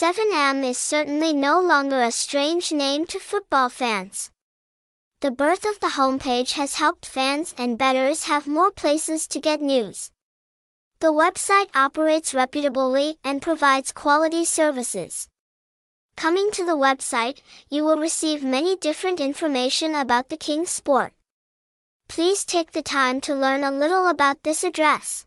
7am is certainly no longer a strange name to football fans. The birth of the homepage has helped fans and bettors have more places to get news. The website operates reputably and provides quality services. Coming to the website, you will receive many different information about the King's sport. Please take the time to learn a little about this address.